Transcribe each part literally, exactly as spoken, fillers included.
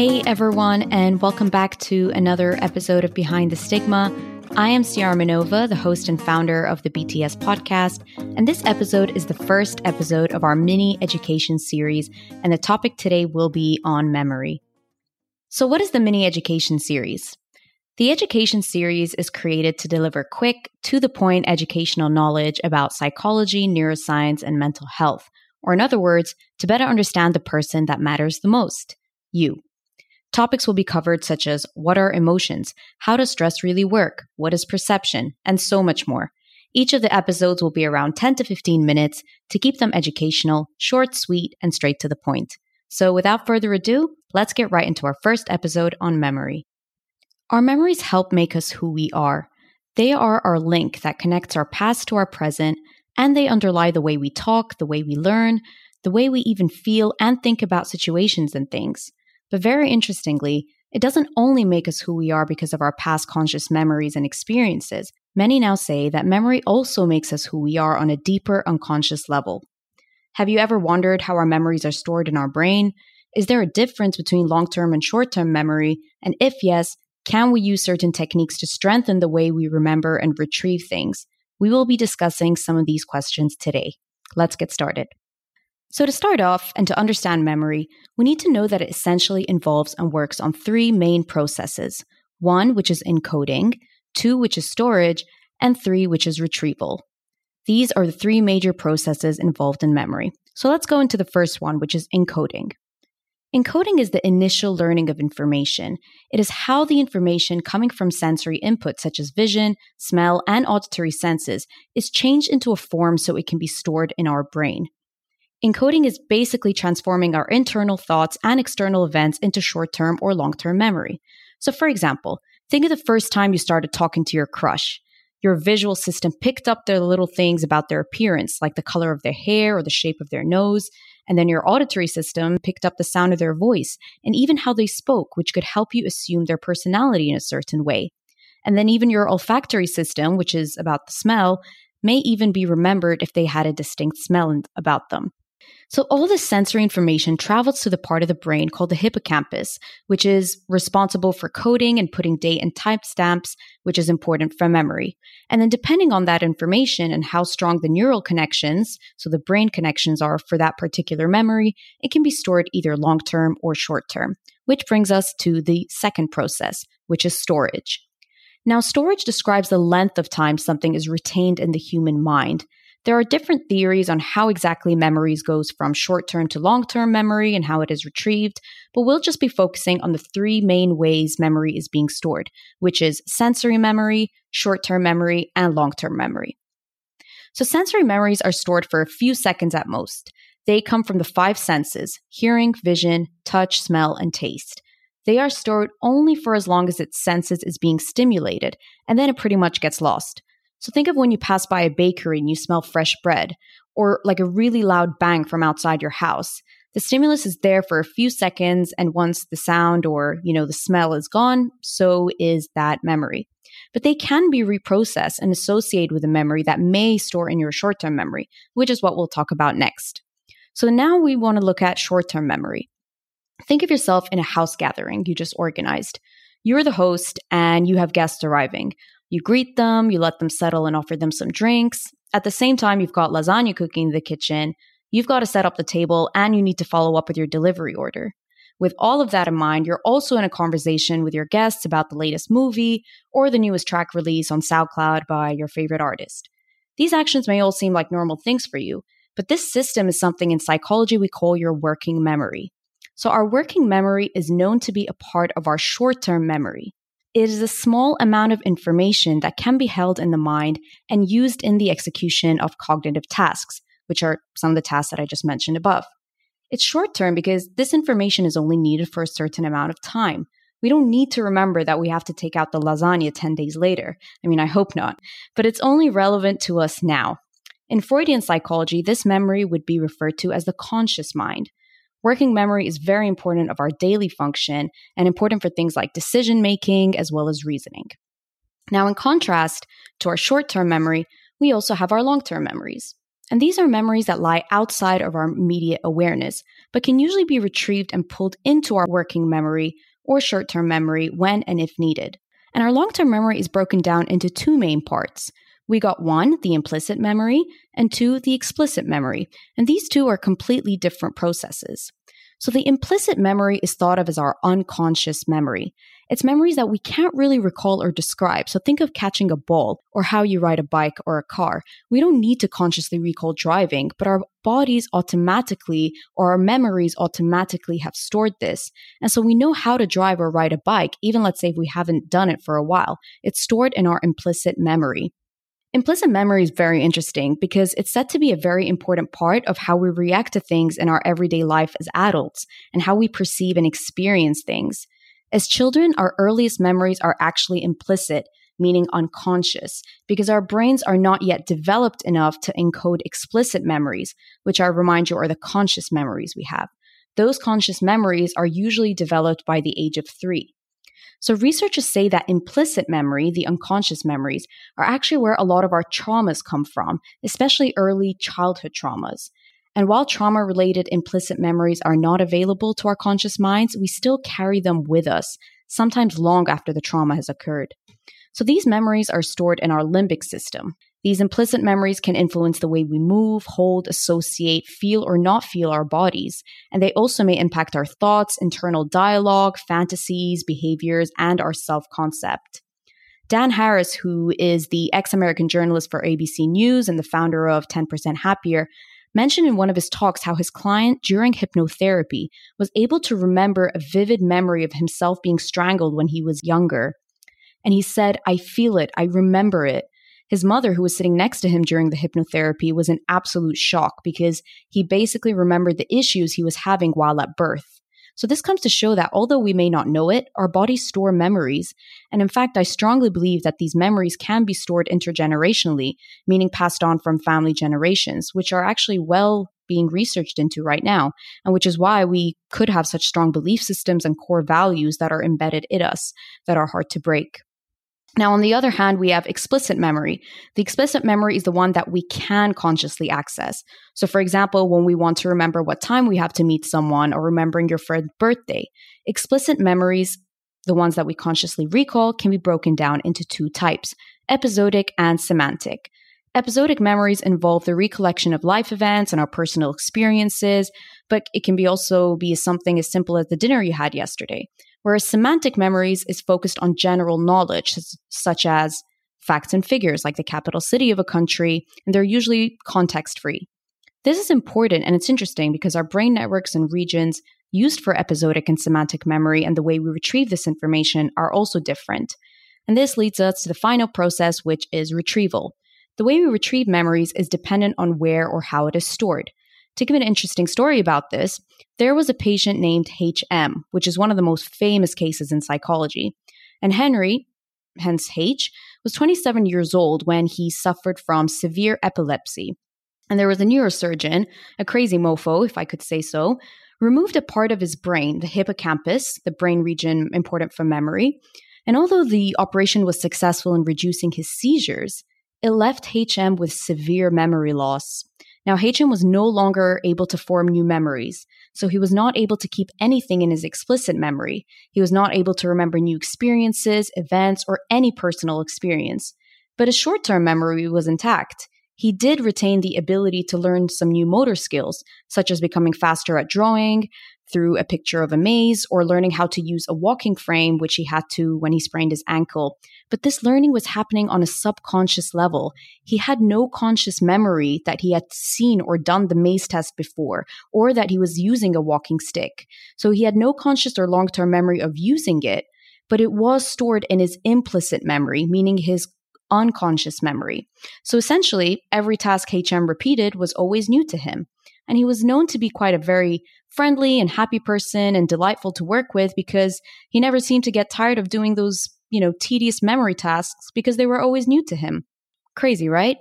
Hey everyone, and welcome back to another episode of Behind the Stigma. I am Sierra Minova, the host and founder of the B T S podcast, and this episode is the first episode of our mini education series, and the topic today will be on memory. So what is the mini education series? The education series is created to deliver quick, to-the-point educational knowledge about psychology, neuroscience, and mental health, or in other words, to better understand the person that matters the most, you. Topics will be covered such as what are emotions, how does stress really work, what is perception, and so much more. Each of the episodes will be around ten to fifteen minutes to keep them educational, short, sweet, and straight to the point. So without further ado, let's get right into our first episode on memory. Our memories help make us who we are. They are our link that connects our past to our present, and they underlie the way we talk, the way we learn, the way we even feel and think about situations and things. But very interestingly, it doesn't only make us who we are because of our past conscious memories and experiences. Many now say that memory also makes us who we are on a deeper unconscious level. Have you ever wondered how our memories are stored in our brain? Is there a difference between long-term and short-term memory? And if yes, can we use certain techniques to strengthen the way we remember and retrieve things? We will be discussing some of these questions today. Let's get started. So to start off and to understand memory, we need to know that it essentially involves and works on three main processes. One, which is encoding, two, which is storage, and three, which is retrieval. These are the three major processes involved in memory. So let's go into the first one, which is encoding. Encoding is the initial learning of information. It is how the information coming from sensory inputs such as vision, smell, and auditory senses is changed into a form so it can be stored in our brain. Encoding is basically transforming our internal thoughts and external events into short-term or long-term memory. So for example, think of the first time you started talking to your crush. Your visual system picked up their little things about their appearance, like the color of their hair or the shape of their nose, and then your auditory system picked up the sound of their voice and even how they spoke, which could help you assume their personality in a certain way. And then even your olfactory system, which is about the smell, may even be remembered if they had a distinct smell about them. So all this sensory information travels to the part of the brain called the hippocampus, which is responsible for coding and putting date and time stamps, which is important for memory. And then depending on that information and how strong the neural connections, so the brain connections are for that particular memory, it can be stored either long-term or short-term, which brings us to the second process, which is storage. Now, storage describes the length of time something is retained in the human mind. There are different theories on how exactly memories goes from short-term to long-term memory and how it is retrieved, but we'll just be focusing on the three main ways memory is being stored, which is sensory memory, short-term memory, and long-term memory. So sensory memories are stored for a few seconds at most. They come from the five senses: hearing, vision, touch, smell, and taste. They are stored only for as long as its senses is being stimulated, and then it pretty much gets lost. So think of when you pass by a bakery and you smell fresh bread, or like a really loud bang from outside your house. The stimulus is there for a few seconds, and once the sound or, you know, the smell is gone, so is that memory. But they can be reprocessed and associated with a memory that may store in your short-term memory, which is what we'll talk about next. So now we want to look at short-term memory. Think of yourself in a house gathering you just organized. You're the host and you have guests arriving. You greet them, you let them settle and offer them some drinks. At the same time, you've got lasagna cooking in the kitchen, you've got to set up the table, and you need to follow up with your delivery order. With all of that in mind, you're also in a conversation with your guests about the latest movie or the newest track release on SoundCloud by your favorite artist. These actions may all seem like normal things for you, but this system is something in psychology we call your working memory. So our working memory is known to be a part of our short-term memory. It is a small amount of information that can be held in the mind and used in the execution of cognitive tasks, which are some of the tasks that I just mentioned above. It's short-term because this information is only needed for a certain amount of time. We don't need to remember that we have to take out the lasagna ten days later. I mean, I hope not. But it's only relevant to us now. In Freudian psychology, this memory would be referred to as the conscious mind. Working memory is very important of our daily function and important for things like decision-making as well as reasoning. Now, in contrast to our short-term memory, we also have our long-term memories. And these are memories that lie outside of our immediate awareness, but can usually be retrieved and pulled into our working memory or short-term memory when and if needed. And our long-term memory is broken down into two main parts. We got one, the implicit memory, and two, the explicit memory. And these two are completely different processes. So the implicit memory is thought of as our unconscious memory. It's memories that we can't really recall or describe. So think of catching a ball or how you ride a bike or a car. We don't need to consciously recall driving, but our bodies automatically or our memories automatically have stored this. And so we know how to drive or ride a bike, even let's say if we haven't done it for a while. It's stored in our implicit memory. Implicit memory is very interesting because it's said to be a very important part of how we react to things in our everyday life as adults and how we perceive and experience things. As children, our earliest memories are actually implicit, meaning unconscious, because our brains are not yet developed enough to encode explicit memories, which I remind you are the conscious memories we have. Those conscious memories are usually developed by the age of three. So researchers say that implicit memory, the unconscious memories, are actually where a lot of our traumas come from, especially early childhood traumas. And while trauma-related implicit memories are not available to our conscious minds, we still carry them with us, sometimes long after the trauma has occurred. So these memories are stored in our limbic system. These implicit memories can influence the way we move, hold, associate, feel or not feel our bodies, and they also may impact our thoughts, internal dialogue, fantasies, behaviors, and our self-concept. Dan Harris, who is the ex-American journalist for A B C News and the founder of ten percent Happier, mentioned in one of his talks how his client during hypnotherapy was able to remember a vivid memory of himself being strangled when he was younger. And he said, "I feel it, I remember it." His mother, who was sitting next to him during the hypnotherapy, was in absolute shock because he basically remembered the issues he was having while at birth. So this comes to show that although we may not know it, our bodies store memories. And in fact, I strongly believe that these memories can be stored intergenerationally, meaning passed on from family generations, which are actually well being researched into right now, and which is why we could have such strong belief systems and core values that are embedded in us that are hard to break. Now, on the other hand, we have explicit memory. The explicit memory is the one that we can consciously access. So, for example, when we want to remember what time we have to meet someone or remembering your friend's birthday, explicit memories, the ones that we consciously recall, can be broken down into two types, episodic and semantic. Episodic memories involve the recollection of life events and our personal experiences, but it can be also be something as simple as the dinner you had yesterday. Whereas semantic memories is focused on general knowledge, such as facts and figures, like the capital city of a country, and they're usually context-free. This is important, and it's interesting because our brain networks and regions used for episodic and semantic memory and the way we retrieve this information are also different. And this leads us to the final process, which is retrieval. The way we retrieve memories is dependent on where or how it is stored. To give an interesting story about this, there was a patient named H M, which is one of the most famous cases in psychology. And Henry, hence H, was twenty-seven years old when he suffered from severe epilepsy. And there was a neurosurgeon, a crazy mofo, if I could say so, removed a part of his brain, the hippocampus, the brain region important for memory. And although the operation was successful in reducing his seizures, it left H M with severe memory loss. Now, H M was no longer able to form new memories, so he was not able to keep anything in his explicit memory. He was not able to remember new experiences, events, or any personal experience. But his short-term memory was intact. He did retain the ability to learn some new motor skills, such as becoming faster at drawing through a picture of a maze or learning how to use a walking frame, which he had to when he sprained his ankle. But this learning was happening on a subconscious level. He had no conscious memory that he had seen or done the maze test before, or that he was using a walking stick. So he had no conscious or long-term memory of using it, but it was stored in his implicit memory, meaning his unconscious memory. So essentially, every task H M repeated was always new to him. And he was known to be quite a very friendly and happy person and delightful to work with because he never seemed to get tired of doing those, you know, tedious memory tasks because they were always new to him. Crazy, right?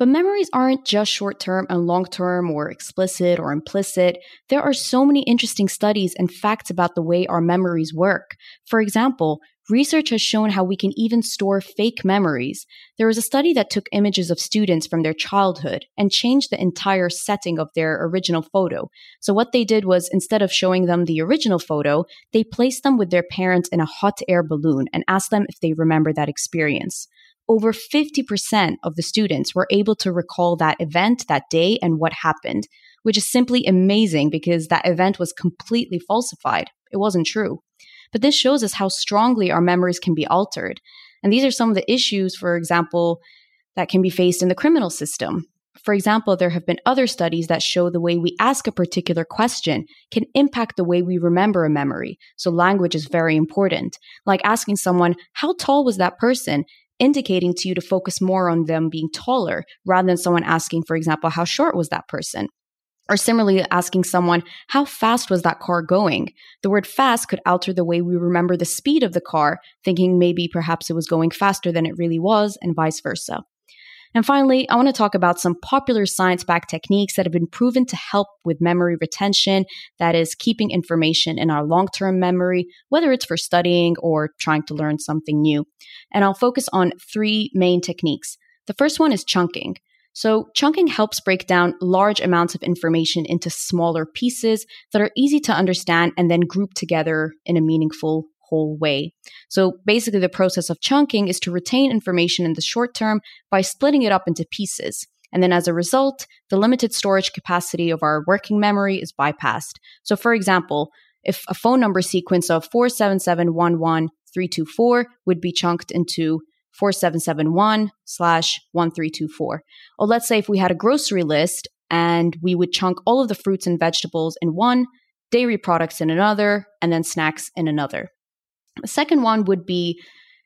But memories aren't just short-term and long-term or explicit or implicit. There are so many interesting studies and facts about the way our memories work. For example, research has shown how we can even store fake memories. There was a study that took images of students from their childhood and changed the entire setting of their original photo. So what they did was, instead of showing them the original photo, they placed them with their parents in a hot air balloon and asked them if they remember that experience. Over fifty percent of the students were able to recall that event, that day, and what happened, which is simply amazing because that event was completely falsified. It wasn't true. But this shows us how strongly our memories can be altered. And these are some of the issues, for example, that can be faced in the criminal system. For example, there have been other studies that show the way we ask a particular question can impact the way we remember a memory. So language is very important. Like asking someone, how tall was that person? Indicating to you to focus more on them being taller rather than someone asking, for example, how short was that person? Or similarly, asking someone, how fast was that car going? The word fast could alter the way we remember the speed of the car, thinking maybe perhaps it was going faster than it really was, and vice versa. And finally, I want to talk about some popular science-backed techniques that have been proven to help with memory retention, that is, keeping information in our long-term memory, whether it's for studying or trying to learn something new. And I'll focus on three main techniques. The first one is chunking. So chunking helps break down large amounts of information into smaller pieces that are easy to understand and then group together in a meaningful way. Whole way. So basically, the process of chunking is to retain information in the short term by splitting it up into pieces. And then as a result, the limited storage capacity of our working memory is bypassed. So for example, if a phone number sequence of four seven seven one one three two four would be chunked into four seven seven one slash one three two four. Or let's say if we had a grocery list and we would chunk all of the fruits and vegetables in one, dairy products in another, and then snacks in another. The second one would be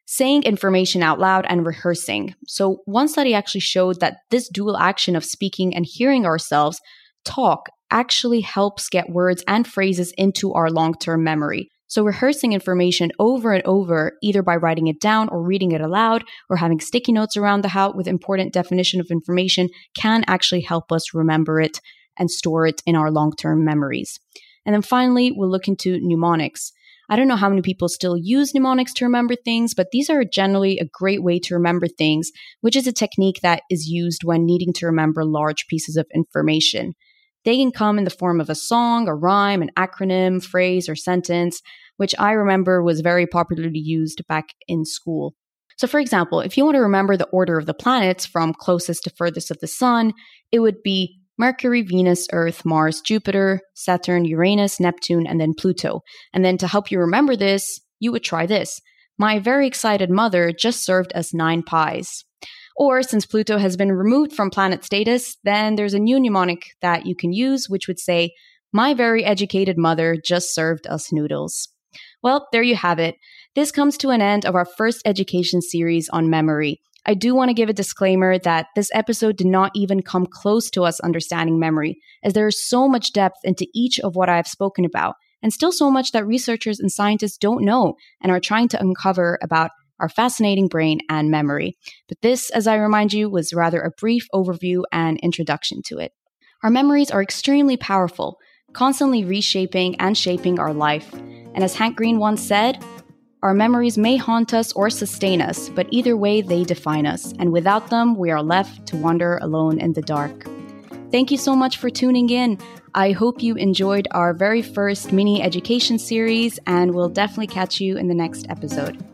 saying information out loud and rehearsing. So one study actually showed that this dual action of speaking and hearing ourselves talk actually helps get words and phrases into our long-term memory. So rehearsing information over and over, either by writing it down or reading it aloud or having sticky notes around the house with important definition of information, can actually help us remember it and store it in our long-term memories. And then finally, we'll look into mnemonics. I don't know how many people still use mnemonics to remember things, but these are generally a great way to remember things, which is a technique that is used when needing to remember large pieces of information. They can come in the form of a song, a rhyme, an acronym, phrase, or sentence, which I remember was very popularly used back in school. So for example, if you want to remember the order of the planets from closest to furthest of the sun, it would be Mercury, Venus, Earth, Mars, Jupiter, Saturn, Uranus, Neptune, and then Pluto. And then to help you remember this, you would try this. My very excited mother just served us nine pies. Or since Pluto has been removed from planet status, then there's a new mnemonic that you can use, which would say, my very educated mother just served us noodles. Well, there you have it. This comes to an end of our first education series on memory. I do want to give a disclaimer that this episode did not even come close to us understanding memory, as there is so much depth into each of what I have spoken about, and still so much that researchers and scientists don't know and are trying to uncover about our fascinating brain and memory. But this, as I remind you, was rather a brief overview and introduction to it. Our memories are extremely powerful, constantly reshaping and shaping our life. And as Hank Green once said, our memories may haunt us or sustain us, but either way, they define us. And without them, we are left to wander alone in the dark. Thank you so much for tuning in. I hope you enjoyed our very first mini education series, and we'll definitely catch you in the next episode.